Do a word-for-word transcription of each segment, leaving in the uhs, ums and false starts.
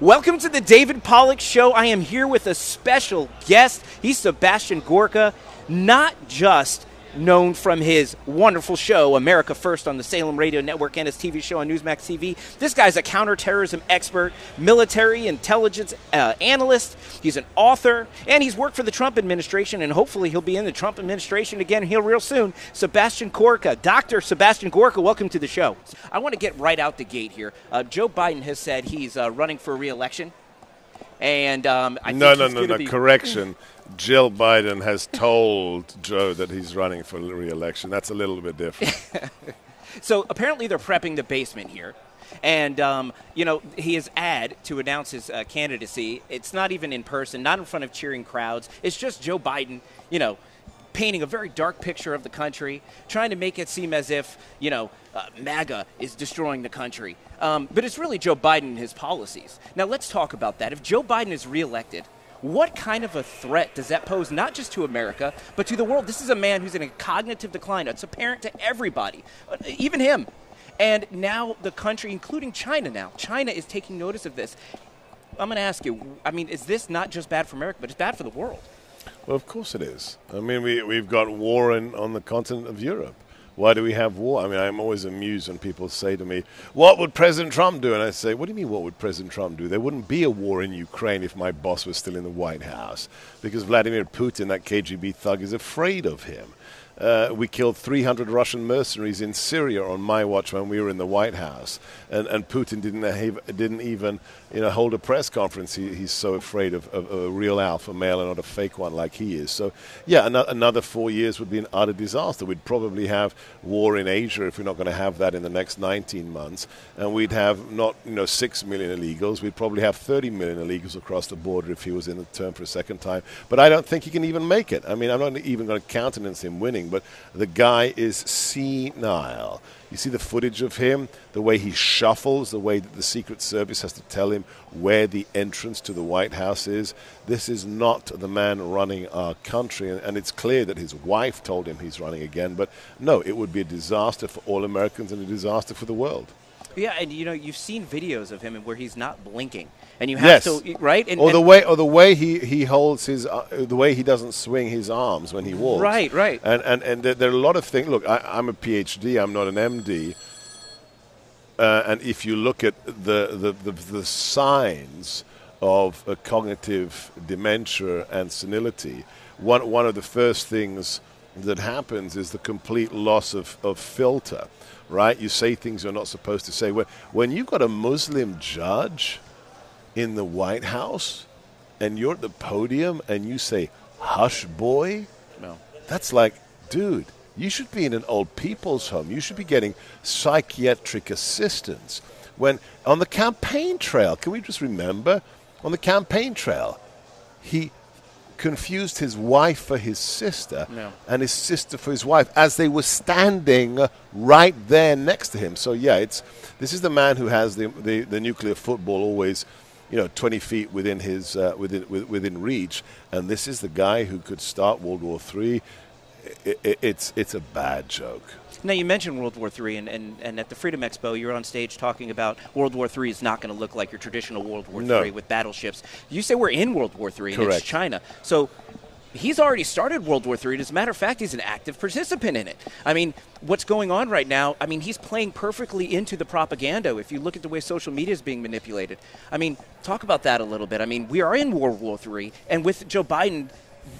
Welcome to the David Pollock Show. I am here with a special guest. He's Sebastian Gorka, not just known from his wonderful show, America First, on the Salem Radio Network and his T V show on Newsmax T V. This guy's a counterterrorism expert, military intelligence uh, analyst. He's an author, and he's worked for the Trump administration, and hopefully he'll be in the Trump administration again here real soon. Sebastian Gorka, Doctor Sebastian Gorka, welcome to the show. I want to get right out the gate here. Uh, Joe Biden has said he's uh, running for re-election. And um, I no, think no, no, no, no. Correction. Jill Biden has told Joe that he's running for re-election. That's a little bit different. So apparently they're prepping the basement here. And, um, you know, his ad to announce his uh, candidacy, it's not even in person, not in front of cheering crowds. It's just Joe Biden, you know, painting a very dark picture of the country, trying to make it seem as if, you know, uh, MAGA is destroying the country. Um, but it's really Joe Biden and his policies. Now, let's talk about that. If Joe Biden is reelected, what kind of a threat does that pose, not just to America, but to the world? This is a man who's in a cognitive decline. It's apparent to everybody, even him. And now the country, including China now, China is taking notice of this. I'm going to ask you, I mean, is this not just bad for America, but it's bad for the world? Well, of course it is. I mean, we, we've got war in, on the continent of Europe. Why do we have war? I mean, I'm always amused when people say to me, what would President Trump do? And I say, what do you mean, what would President Trump do? There wouldn't be a war in Ukraine if my boss was still in the White House, because Vladimir Putin, that K G B thug, is afraid of him. Uh, we killed three hundred Russian mercenaries in Syria on my watch when we were in the White House. And, and Putin didn't have, didn't even you know, hold a press conference. He, he's so afraid of, of a real alpha male and not a fake one like he is. So, yeah, an- another four years would be an utter disaster. We'd probably have war in Asia if we're not going to have that in the next nineteen months. And we'd have not you know, six million illegals. We'd probably have thirty million illegals across the border if he was in the term for a second time. But I don't think he can even make it. I mean, I'm not even going to countenance him winning. But the guy is senile. You see the footage of him, the way he shuffles, the way that the Secret Service has to tell him where the entrance to the White House is. This is not the man running our country. And, and it's clear that his wife told him he's running again. But no, it would be a disaster for all Americans and a disaster for the world. Yeah, and you know, you've seen videos of him where he's not blinking, and you have yes. to right, and, or the and way, or the way he, he holds his, uh, the way he doesn't swing his arms when he walks, right, right, and and and there, there are a lot of things. Look, I, I'm a PhD, I'm not an M D, uh, and if you look at the the, the, the signs of a cognitive dementia and senility, one one of the first things that happens is the complete loss of, of filter, right? You say things you're not supposed to say. When, when you've got a Muslim judge in the White House and you're at the podium and you say, hush, boy, no. That's like, dude, you should be in an old people's home. You should be getting psychiatric assistance. When on the campaign trail, can we just remember, on the campaign trail, he confused his wife for his sister no. and his sister for his wife as they were standing right there next to him. So, yeah, it's this is the man who has the the, the nuclear football always, you know, twenty feet within his uh, within within reach. And this is the guy who could start World War Three. It, it, it's it's a bad joke. Now, you mentioned World War Three, and, and, and at the Freedom Expo, you were on stage talking about World War Three is not going to look like your traditional World War no. Three with battleships. You say we're in World War Three, and it's China. So he's already started World War Three, and as a matter of fact, he's an active participant in it. I mean, what's going on right now, I mean, he's playing perfectly into the propaganda if you look at the way social media is being manipulated. I mean, talk about that a little bit. I mean, we are in World War Three, and with Joe Biden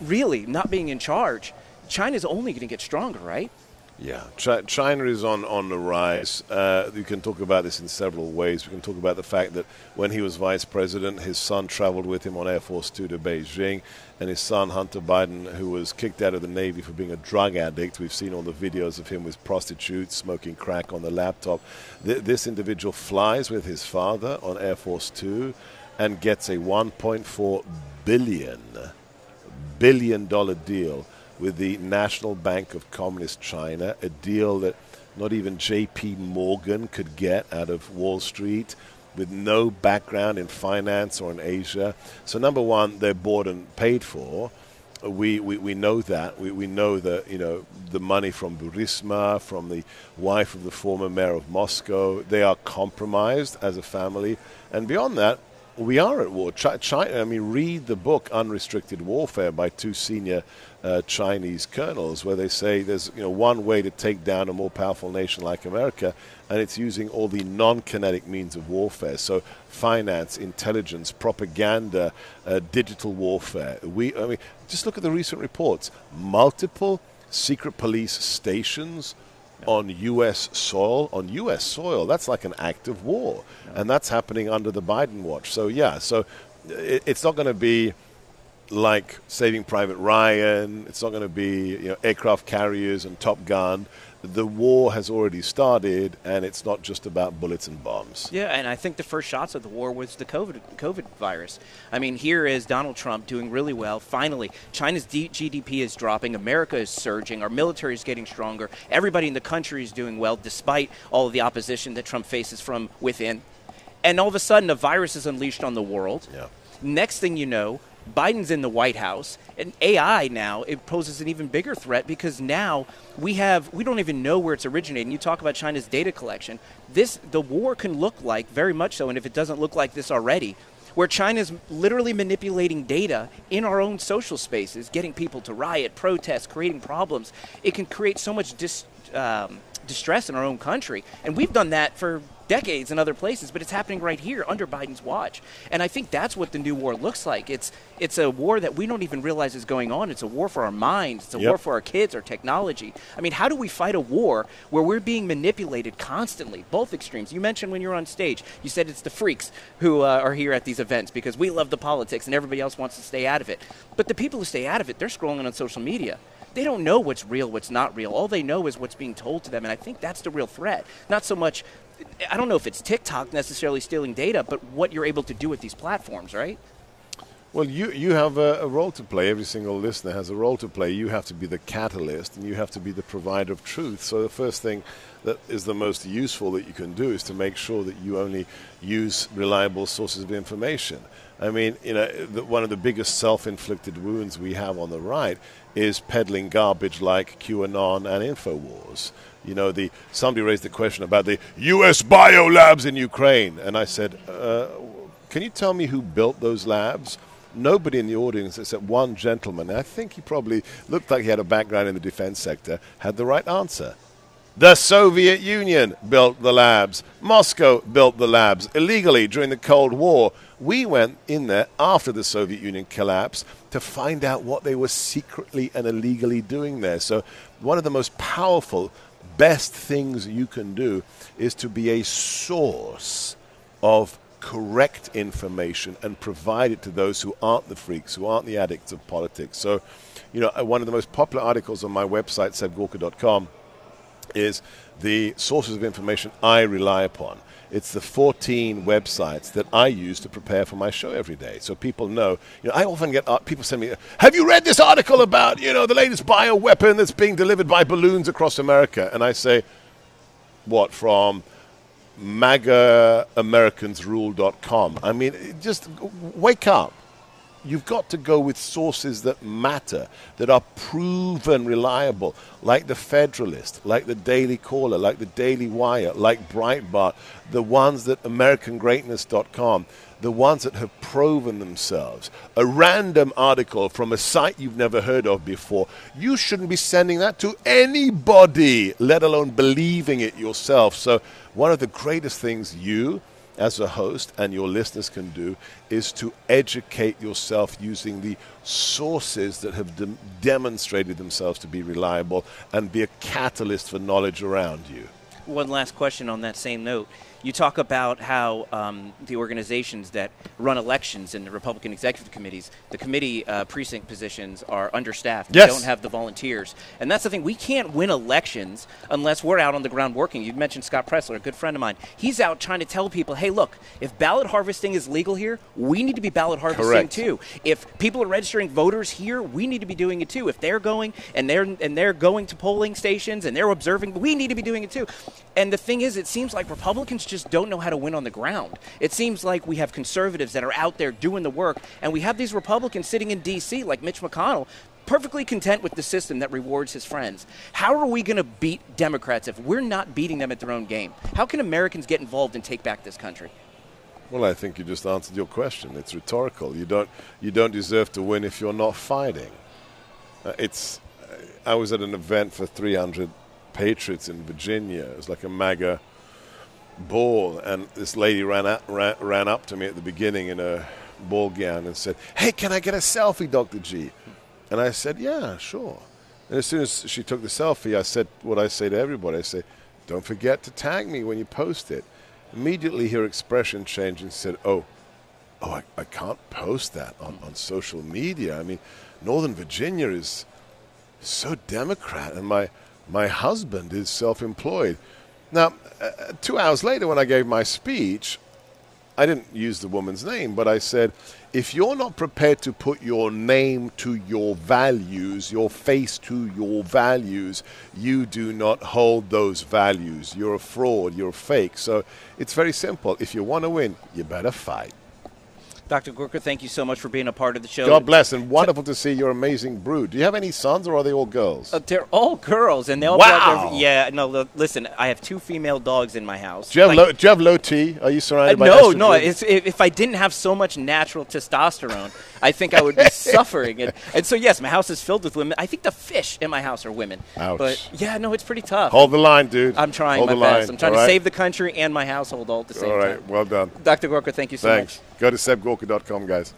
really not being in charge, China's only going to get stronger, right? Yeah, China is on, on the rise. Uh, you can talk about this in several ways. We can talk about the fact that when he was vice president, his son traveled with him on Air Force Two to Beijing, and his son, Hunter Biden, who was kicked out of the Navy for being a drug addict. We've seen all the videos of him with prostitutes, smoking crack on the laptop. Th- this individual flies with his father on Air Force Two and gets a one point four billion dollars deal with the National Bank of Communist China, a deal that not even J P. Morgan could get out of Wall Street, with no background in finance or in Asia. So number one, they're bought and paid for. We, we, we know that. We, we know the, you know, the money from Burisma, from the wife of the former mayor of Moscow. They are compromised as a family. And beyond that, we are at war. China, I mean, read the book Unrestricted Warfare by two senior uh, Chinese colonels, where they say there's you know one way to take down a more powerful nation like America, and it's using all the non-kinetic means of warfare. So finance, intelligence, propaganda, uh, digital warfare. We, I mean, just look at the recent reports. Multiple secret police stations No. on U S soil, on U S soil, that's like an act of war. No. And that's happening under the Biden watch. So, yeah, so it, it's not going to be like Saving Private Ryan. It's not going to be you know, aircraft carriers and Top Gun. The war has already started, and it's not just about bullets and bombs. Yeah, and I think the first shots of the war was the COVID, COVID virus. I mean, here is Donald Trump doing really well. Finally, China's G D P is dropping. America is surging. Our military is getting stronger. Everybody in the country is doing well, despite all of the opposition that Trump faces from within. And all of a sudden, a virus is unleashed on the world. Yeah. Next thing you know, Biden's in the White House, and A I now, it poses an even bigger threat because now we have, we don't even know where it's originating. You talk about China's data collection. This, the war can look like, very much so, and if it doesn't look like this already, where China's literally manipulating data in our own social spaces, getting people to riot, protest, creating problems. It can create so much dis, um, distress in our own country, and we've done that for decades in other places, but it's happening right here under Biden's watch. And I think that's what the new war looks like. It's it's a war that we don't even realize is going on. It's a war for our minds. It's a yep. war for our kids, our technology. I mean, how do we fight a war where we're being manipulated constantly, both extremes? You mentioned when you're on stage, you said it's the freaks who uh, are here at these events because we love the politics and everybody else wants to stay out of it. But the people who stay out of it, they're scrolling on social media. They don't know what's real, what's not real. All they know is what's being told to them, and I think that's the real threat. Not so much, I don't know if it's TikTok necessarily stealing data, but what you're able to do with these platforms, right? Well, you, you have a, a role to play. Every single listener has a role to play. You have to be the catalyst, and you have to be the provider of truth. So the first thing that is the most useful that you can do is to make sure that you only use reliable sources of information. I mean, you know, the, one of the biggest self-inflicted wounds we have on the right is peddling garbage like QAnon and InfoWars. You know, the somebody raised the question about the U S biolabs in Ukraine, and I said, uh, can you tell me who built those labs? Nobody in the audience except one gentleman, and I think he probably looked like he had a background in the defense sector, had the right answer. The Soviet Union built the labs. Moscow built the labs illegally during the Cold War. We went in there after the Soviet Union collapsed to find out what they were secretly and illegally doing there. So one of the most powerful, best things you can do is to be a source of correct information and provide it to those who aren't the freaks, who aren't the addicts of politics. So, you know, one of the most popular articles on my website, seb gorka dot com, is the sources of information I rely upon. It's the fourteen websites that I use to prepare for my show every day. So people know, you know, I often get uh, people send me, have you read this article about, you know, the latest bioweapon that's being delivered by balloons across America? And I say, what, from maga americans rule dot com? I mean, just wake up. You've got to go with sources that matter, that are proven reliable, like the Federalist, like the Daily Caller, like the Daily Wire, like Breitbart, the ones that american greatness dot com, the ones that have proven themselves. A random article from a site you've never heard of before, you shouldn't be sending that to anybody, let alone believing it yourself. So one of the greatest things you as a host and your listeners can do is to educate yourself using the sources that have de- demonstrated themselves to be reliable and be a catalyst for knowledge around you. One last question on that same note. You talk about how um, the organizations that run elections in the Republican executive committees, the committee uh, precinct positions are understaffed. Yes. They don't have the volunteers. And that's the thing. We can't win elections unless we're out on the ground working. You mentioned Scott Pressler, a good friend of mine. He's out trying to tell people, hey, look, if ballot harvesting is legal here, we need to be ballot harvesting Correct. too. If people are registering voters here, we need to be doing it too. If they're going and they're and they're going to polling stations and they're observing, we need to be doing it too. And the thing is, it seems like Republicans just don't know how to win on the ground. It seems like we have conservatives that are out there doing the work, and we have these Republicans sitting in D C like Mitch McConnell, perfectly content with the system that rewards his friends. How are we going to beat Democrats if we're not beating them at their own game? How can Americans get involved and take back this country? Well, I think you just answered your question. It's rhetorical. You don't, you don't deserve to win if you're not fighting. Uh, it's. I was at an event for three hundred patriots in Virginia. It was like a MAGA ball, and this lady ran up, ran, ran up to me at the beginning in a ball gown and said, "Hey, can I get a selfie, Doctor G?" And I said, "Yeah, sure." And as soon as she took the selfie, I said what I say to everybody. I say, "Don't forget to tag me when you post it." Immediately her expression changed and said, oh, oh, I, I can't post that on, on social media. I mean, Northern Virginia is so Democrat, and my, my husband is self-employed. Now, uh, two hours later when I gave my speech, I didn't use the woman's name, but I said, if you're not prepared to put your name to your values, your face to your values, you do not hold those values. You're a fraud. You're a fake. So it's very simple. If you want to win, you better fight. Doctor Gorka, thank you so much for being a part of the show. God bless, and wonderful to see your amazing brood. Do you have any sons, or are they all girls? Uh, they're all girls, and they all wow. Their, yeah, no, look, listen, I have two female dogs in my house. Do you have, like, low, do you have low T? Are you surrounded uh, by estrogen? No, no. It's, if, if I didn't have so much natural testosterone, I think I would be suffering. And, and so, yes, my house is filled with women. I think the fish in my house are women. Ouch. But, yeah, no, it's pretty tough. Hold the line, dude. I'm trying Hold my best. Line. I'm trying all to right? save the country and my household all at the same all right. time. All right, well done. Doctor Gorka, thank you so Thanks. much. Go to seb gorka dot com, guys.